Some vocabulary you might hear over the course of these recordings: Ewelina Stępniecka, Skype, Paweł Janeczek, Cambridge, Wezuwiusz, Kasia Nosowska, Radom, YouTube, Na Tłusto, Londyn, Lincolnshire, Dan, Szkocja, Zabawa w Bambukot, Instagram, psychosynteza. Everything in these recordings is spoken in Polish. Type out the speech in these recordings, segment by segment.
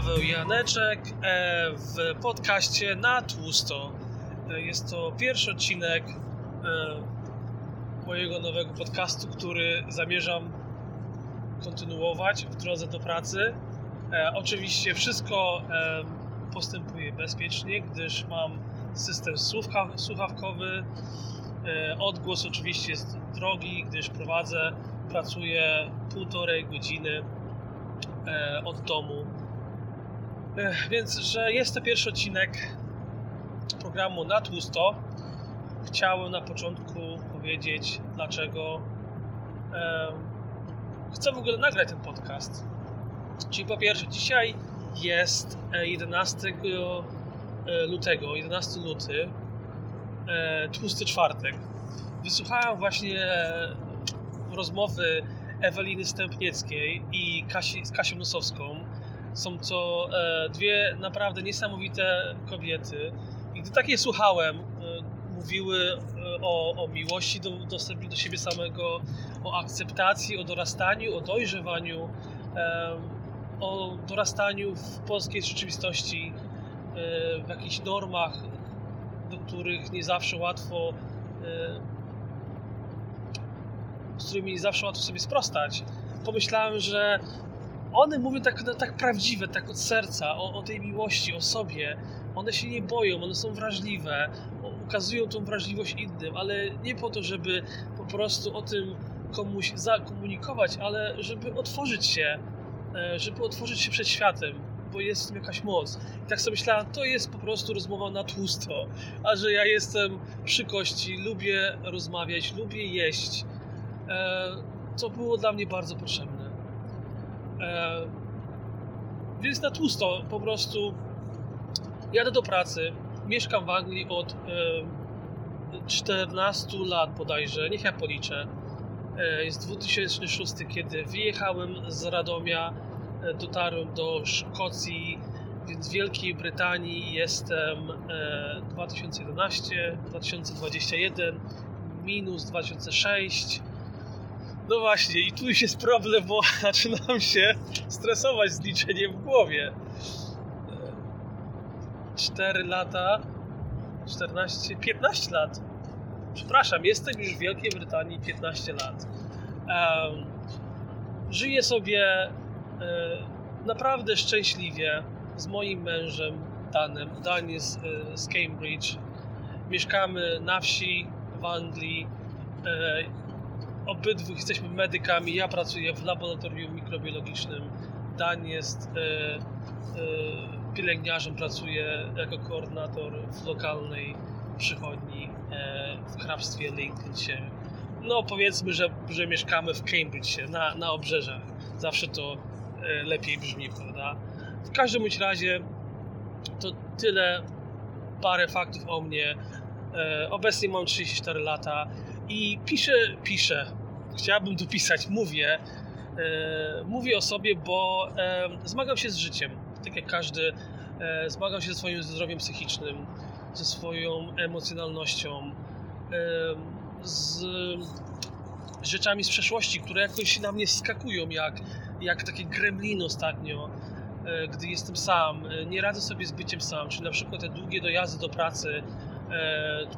Paweł Janeczek w podcaście Na Tłusto. Jest to pierwszy odcinek mojego nowego podcastu, który zamierzam kontynuować w drodze do pracy. Oczywiście wszystko postępuje bezpiecznie, gdyż mam system słuchawkowy. Odgłos oczywiście jest drogi, gdyż pracuję półtorej godziny od domu. Więc, że jest to pierwszy odcinek programu Na Tłusto. Chciałem na początku powiedzieć, dlaczego chcę w ogóle nagrać ten podcast. Czyli po pierwsze, dzisiaj jest 11 luty, tłusty czwartek. Wysłuchałem właśnie rozmowy Eweliny Stępnieckiej i z Kasią Nosowską. Są to dwie naprawdę niesamowite kobiety. I gdy tak je słuchałem, mówiły o miłości do siebie samego, o akceptacji, o dorastaniu, o dojrzewaniu, o dorastaniu w polskiej rzeczywistości, w jakichś normach, do których nie zawsze łatwo sobie sprostać. Pomyślałem, że one mówią tak prawdziwe, tak od serca, o tej miłości, o sobie. One się nie boją, one są wrażliwe, ukazują tą wrażliwość innym, ale nie po to, żeby po prostu o tym komuś zakomunikować, ale żeby otworzyć się przed światem, bo jest w tym jakaś moc. I tak sobie myślałem, to jest po prostu rozmowa na tłusto, a że ja jestem przy kości, lubię rozmawiać, lubię jeść, to było dla mnie bardzo potrzebne. Więc na tłusto po prostu jadę do pracy, mieszkam w Anglii od 14 lat bodajże, niech ja policzę. Jest 2006, kiedy wyjechałem z Radomia, dotarłem do Szkocji, więc w Wielkiej Brytanii jestem 2011, 2021, minus 2006. No właśnie, i tu już jest problem, bo zaczynam się stresować z liczeniem w głowie. 15 lat. Przepraszam, jestem już w Wielkiej Brytanii 15 lat. Żyję sobie naprawdę szczęśliwie z moim mężem Danem. Dan jest z Cambridge. Mieszkamy na wsi w Anglii. Obydwu jesteśmy medykami. Ja pracuję w laboratorium mikrobiologicznym. Dan jest pielęgniarzem, pracuje jako koordynator w lokalnej przychodni w hrabstwie Lincolnshire. No powiedzmy, że mieszkamy w Cambridge, na obrzeżach. Zawsze to lepiej brzmi, prawda? W każdym bądź razie to tyle, parę faktów o mnie. Obecnie mam 34 lata i piszę. Chciałbym tu pisać, mówię o sobie, bo zmagam się z życiem, tak jak każdy, zmagam się ze swoim zdrowiem psychicznym, ze swoją emocjonalnością, z rzeczami z przeszłości, które jakoś na mnie skakują jak takie gremlin ostatnio, gdy jestem sam, nie radzę sobie z byciem sam, czyli na przykład te długie dojazdy do pracy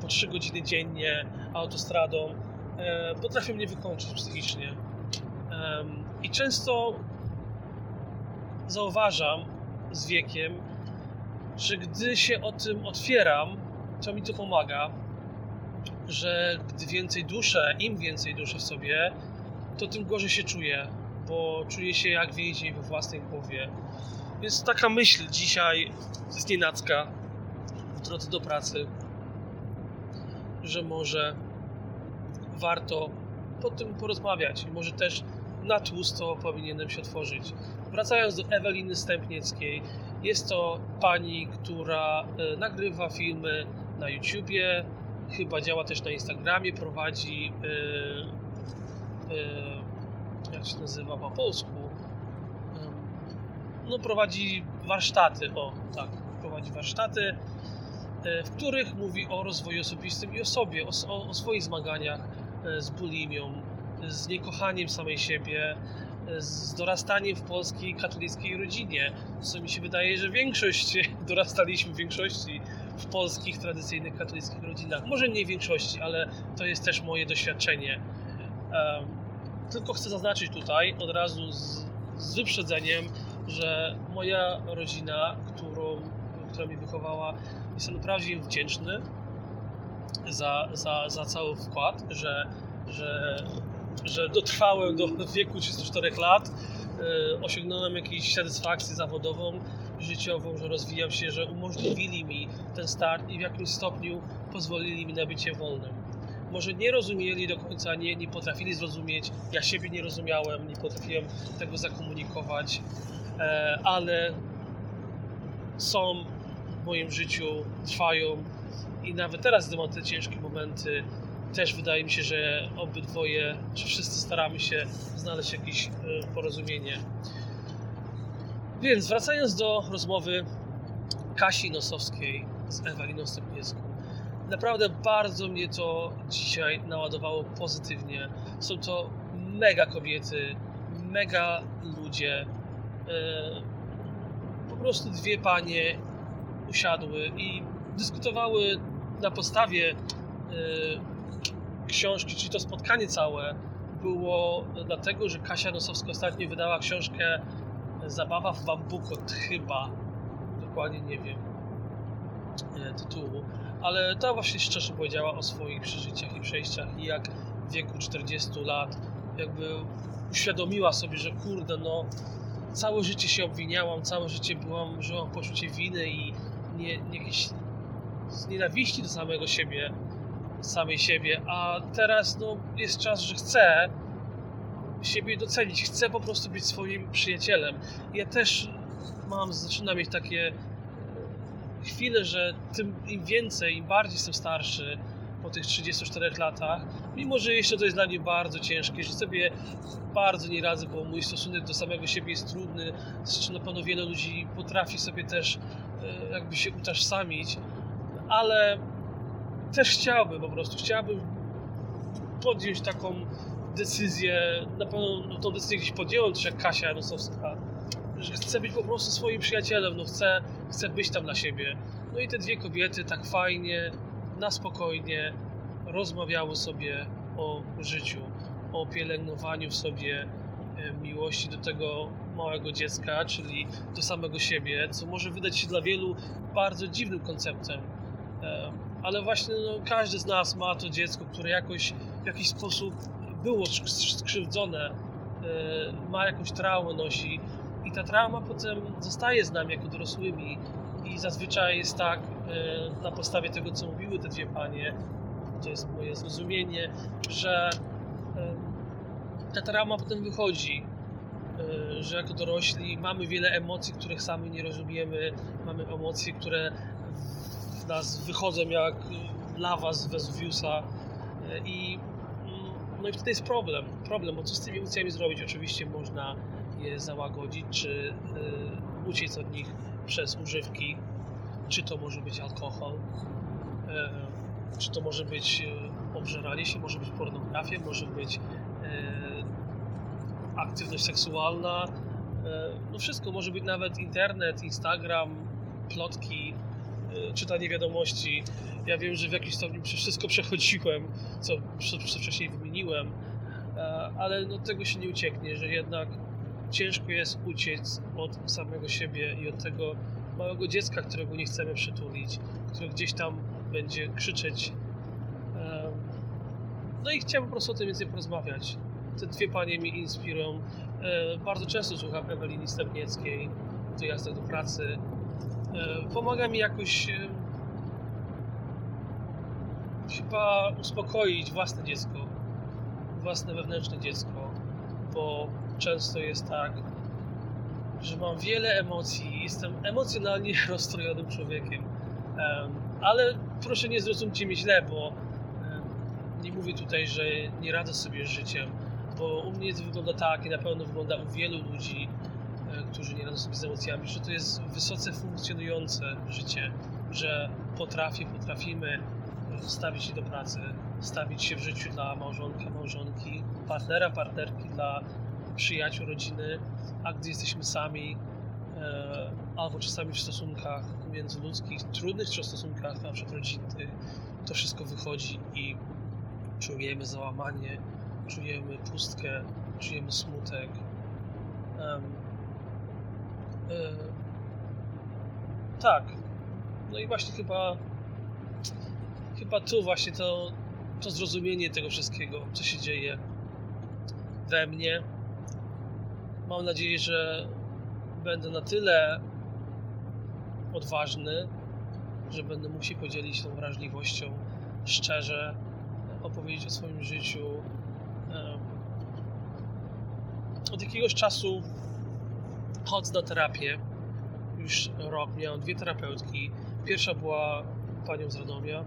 po 3 godziny dziennie autostradą potrafią mnie wykończyć psychicznie. I często zauważam z wiekiem, że gdy się o tym otwieram, to mi to pomaga, że im więcej duszę w sobie, to tym gorzej się czuję, bo czuję się jak więzień we własnej głowie. Więc taka myśl dzisiaj z nienacka w drodze do pracy, że może warto po tym porozmawiać i może też na tłusto powinienem się otworzyć. Wracając do Eweliny Stępnieckiej, jest to pani, która nagrywa filmy na YouTubie, chyba działa też na Instagramie, prowadzi, jak się nazywa po polsku, prowadzi warsztaty, prowadzi warsztaty, w których mówi o rozwoju osobistym i o sobie, o swoich zmaganiach z bulimią, z niekochaniem samej siebie, z dorastaniem w polskiej katolickiej rodzinie, co mi się wydaje, że większość, dorastaliśmy w większości w polskich tradycyjnych katolickich rodzinach. Może nie większości, ale to jest też moje doświadczenie. Tylko chcę zaznaczyć tutaj od razu z wyprzedzeniem, że moja rodzina, która mnie wychowała, jestem naprawdę im wdzięczny za cały wkład, że dotrwałem do wieku 34 lat, osiągnąłem jakąś satysfakcję zawodową, życiową, że rozwijam się, że umożliwili mi ten start i w jakimś stopniu pozwolili mi na bycie wolnym. Może nie rozumieli do końca, nie potrafili zrozumieć, ja siebie nie rozumiałem, nie potrafiłem tego zakomunikować, ale są w moim życiu, trwają i nawet teraz, gdy mam te ciężkie momenty, też wydaje mi się, że obydwoje, czy wszyscy staramy się znaleźć jakieś porozumienie. Więc wracając do rozmowy Kasi Nosowskiej z Eweliną Stępniecką. Naprawdę bardzo mnie to dzisiaj naładowało pozytywnie. Są to mega kobiety, mega ludzie. Po prostu dwie panie usiadły i dyskutowały na podstawie książki, czyli to spotkanie całe było dlatego, że Kasia Nosowska ostatnio wydała książkę Zabawa w Bambukot, chyba, dokładnie nie wiem tytułu, ale ta właśnie szczerze powiedziała o swoich przeżyciach i przejściach i jak w wieku 40 lat jakby uświadomiła sobie, że kurde, no całe życie się obwiniałam, całe życie żyłam w poczucie winy i nie jakiejś nienawiści do samej siebie, a teraz no, jest czas, że chcę siebie docenić, chcę po prostu być swoim przyjacielem. Ja też zaczynam mieć takie chwile, że im więcej, im bardziej jestem starszy po tych 34 latach, mimo że jeszcze to jest dla mnie bardzo ciężkie, że sobie bardzo nie radzę, bo mój stosunek do samego siebie jest trudny, z czym na pewno wiele ludzi potrafi sobie też jakby się utożsamić, ale też chciałbym podjąć taką decyzję, na pewno tą decyzję gdzieś podjęłam, też jak Kasia Nosowska, że chcę być po prostu swoim przyjacielem, no chcę być tam dla siebie. No i te dwie kobiety tak fajnie, na spokojnie rozmawiały sobie o życiu, o pielęgnowaniu w sobie miłości do tego małego dziecka, czyli do samego siebie, co może wydać się dla wielu bardzo dziwnym konceptem. Ale właśnie no, każdy z nas ma to dziecko, które jakoś w jakiś sposób było skrzywdzone, ma jakąś traumę, nosi i ta trauma potem zostaje z nami jako dorosłymi i zazwyczaj jest tak, na podstawie tego, co mówiły te dwie panie, to jest moje zrozumienie, że ta trauma potem wychodzi, że jako dorośli mamy wiele emocji, których sami nie rozumiemy, mamy emocje, które w nas wychodzą jak lawa z Wezuwiusa i wtedy jest problem, bo co z tymi emocjami zrobić? Oczywiście można je załagodzić, czy uciec od nich przez używki, czy to może być alkohol, czy to może być obżeranie się, może być pornografia, może być aktywność seksualna, no wszystko, może być nawet internet, Instagram, plotki, czytanie wiadomości. Ja wiem, że w jakimś stopniu wszystko przechodziłem, co wcześniej wymieniłem, ale no tego się nie ucieknie, że jednak ciężko jest uciec od samego siebie i od tego małego dziecka, którego nie chcemy przytulić, które gdzieś tam będzie krzyczeć. No i chciałem po prostu o tym więcej porozmawiać. Te dwie panie mnie inspirują. Bardzo często słucham Eweliny Stępnieckiej w dojazdach do pracy. Pomaga mi jakoś chyba uspokoić własne dziecko, własne wewnętrzne dziecko, bo często jest tak, że mam wiele emocji, jestem emocjonalnie rozstrojonym człowiekiem, ale proszę nie zrozumcie mnie źle, bo nie mówię tutaj, że nie radzę sobie z życiem, bo u mnie to wygląda tak i na pewno wygląda u wielu ludzi, którzy nie radzą sobie z emocjami, że to jest wysoce funkcjonujące życie, że potrafimy stawić się do pracy, stawić się w życiu dla małżonka, małżonki, partnera, partnerki, dla przyjaciół, rodziny, a gdy jesteśmy sami albo czasami w stosunkach międzyludzkich, trudnych czy stosunkach na przykład rodzinnych, to wszystko wychodzi i czujemy załamanie, czujemy pustkę, czujemy smutek. Tak. No i właśnie chyba tu właśnie to zrozumienie tego wszystkiego, co się dzieje we mnie. Mam nadzieję, że będę na tyle odważny, że będę mógł się podzielić tą wrażliwością, szczerze opowiedzieć o swoim życiu. Od jakiegoś czasu chodzę na terapię. Już rok, miałem 2 terapeutki. Pierwsza była panią z Radomia.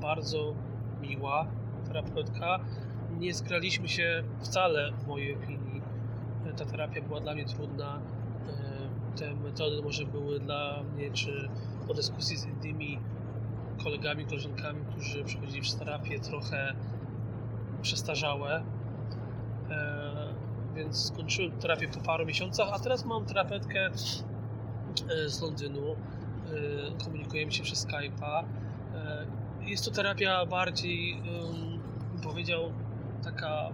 Bardzo miła terapeutka. Nie zgraliśmy się wcale, w mojej opinii. Ta terapia była dla mnie trudna. Te metody może były dla mnie, czy po dyskusji z innymi kolegami, koleżankami, którzy przechodzili przez terapię, trochę przestarzałe. Więc skończyłem terapię po paru miesiącach, a teraz mam terapeutkę z Londynu. Komunikujemy się przez Skype'a. Jest to terapia bardziej, bym powiedział, taka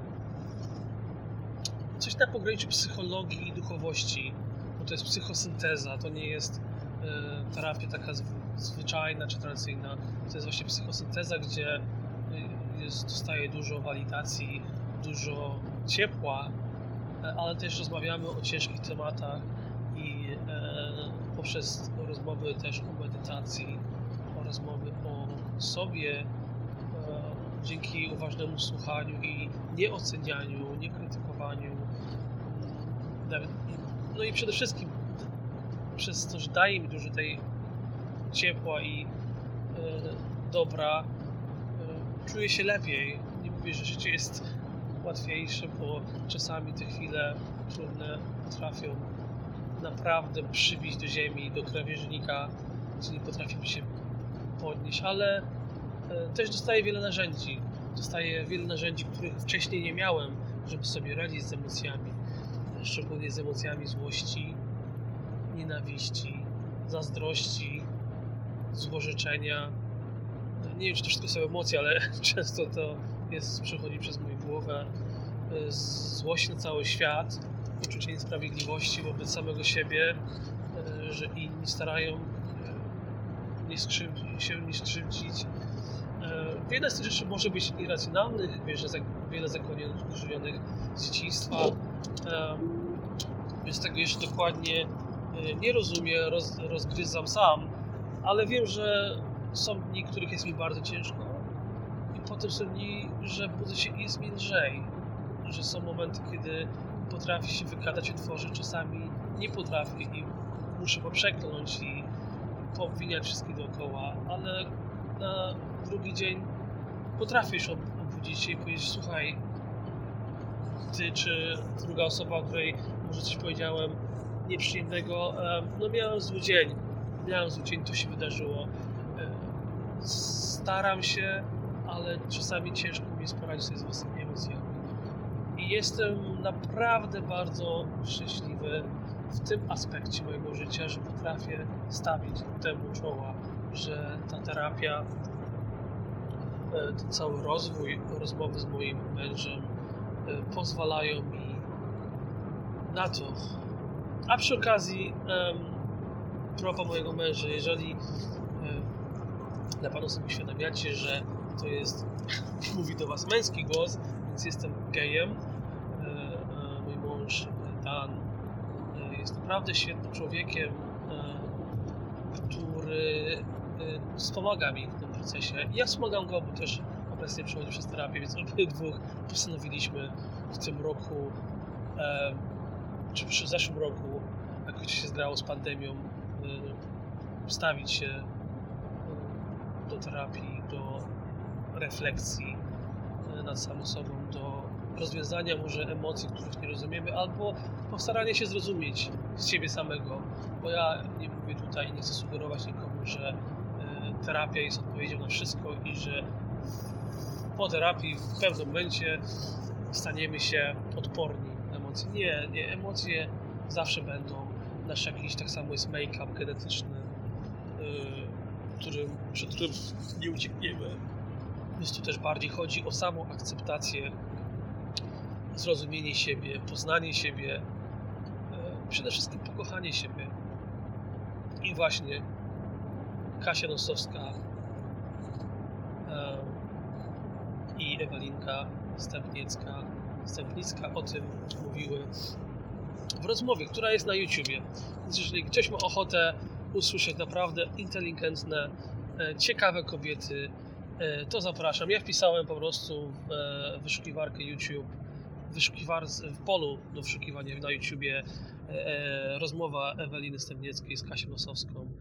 coś na pograniczu psychologii i duchowości. Bo to jest psychosynteza, to nie jest terapia taka zwyczajna czy tradycyjna. To jest właśnie psychosynteza, gdzie dostaje dużo walidacji, dużo ciepła, ale też rozmawiamy o ciężkich tematach i poprzez rozmowy też o medytacji, o rozmowy o sobie, dzięki uważnemu słuchaniu i nieocenianiu, niekrytykowaniu. No i przede wszystkim przez to, że daje mi dużo tej ciepła i dobra, czuję się lepiej. Nie mówię, że życie jest łatwiejsze, bo czasami te chwile trudne potrafią naprawdę przybić do ziemi, do krawężnika, gdzie nie potrafimy się podnieść, ale też dostaję wiele narzędzi. Dostaję wiele narzędzi, których wcześniej nie miałem, żeby sobie radzić z emocjami, szczególnie z emocjami złości, nienawiści, zazdrości, złorzeczenia. Nie wiem, czy to wszystko są emocje, ale często to przechodzi przez moją głowę, złość na cały świat, poczucie niesprawiedliwości wobec samego siebie, że inni starają się nie skrzywdzić. Wiele z tych rzeczy może być irracjonalnych, wiele zakorzenionych z dzieciństwa, więc tego jeszcze dokładnie nie rozumiem, rozgryzam sam, ale wiem, że są dni, których jest mi bardzo ciężko. Potem są dni, że budzę się i jest mi lżej, że są momenty, kiedy potrafię się wygadać, otworzyć, czasami nie potrafię i muszę poprzekląć i poobwiniać wszystkich dookoła, ale na drugi dzień potrafię się obudzić się i powiedzieć: słuchaj, ty czy druga osoba, o której może coś powiedziałem nieprzyjemnego, no miałem zły dzień, to się wydarzyło. Staram się, ale czasami ciężko mi jest poradzić sobie z własnymi emocjami. I jestem naprawdę bardzo szczęśliwy w tym aspekcie mojego życia, że potrafię stawić temu czoła, że ta terapia, ten cały rozwój, rozmowy z moim mężem pozwalają mi na to. A przy okazji propa mojego męża, jeżeli na pewno sobie uświadamiacie, że to jest, mówi do was męski głos, więc jestem gejem. Mój mąż Dan jest naprawdę świetnym człowiekiem, który wspomaga mi w tym procesie. Ja wspomagam go, bo też obecnie przechodzi przez terapię, więc obydwóch postanowiliśmy w tym roku, czy w zeszłym roku, jak to się zgrało z pandemią, stawić się do terapii, do refleksji nad samą sobą, do rozwiązania może emocji, których nie rozumiemy, albo postarania się zrozumieć z siebie samego, bo ja nie mówię tutaj, nie chcę sugerować nikomu, że terapia jest odpowiedzią na wszystko i że po terapii w pewnym momencie staniemy się odporni na emocje. Nie, emocje zawsze będą. Nasz jakiś, tak samo jest make-up genetyczny, przed którym nie uciekniemy. Więc tu też bardziej chodzi o samą akceptację, zrozumienie siebie, poznanie siebie, przede wszystkim pokochanie siebie. I właśnie Kasia Nosowska i Ewelinka Stępniecka o tym mówiły w rozmowie, która jest na YouTubie. Więc jeżeli ktoś ma ochotę usłyszeć naprawdę inteligentne, ciekawe kobiety, to zapraszam. Ja wpisałem po prostu w wyszukiwarkę YouTube, w polu do wyszukiwania na YouTubie rozmowa Eweliny Stępnieckiej z Kasią Nosowską,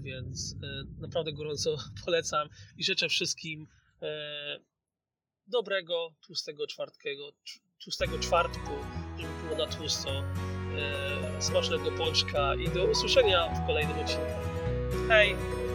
więc naprawdę gorąco polecam i życzę wszystkim dobrego, tłustego czwartku, żeby było na tłusto, smacznego pączka i do usłyszenia w kolejnym odcinku. Hej!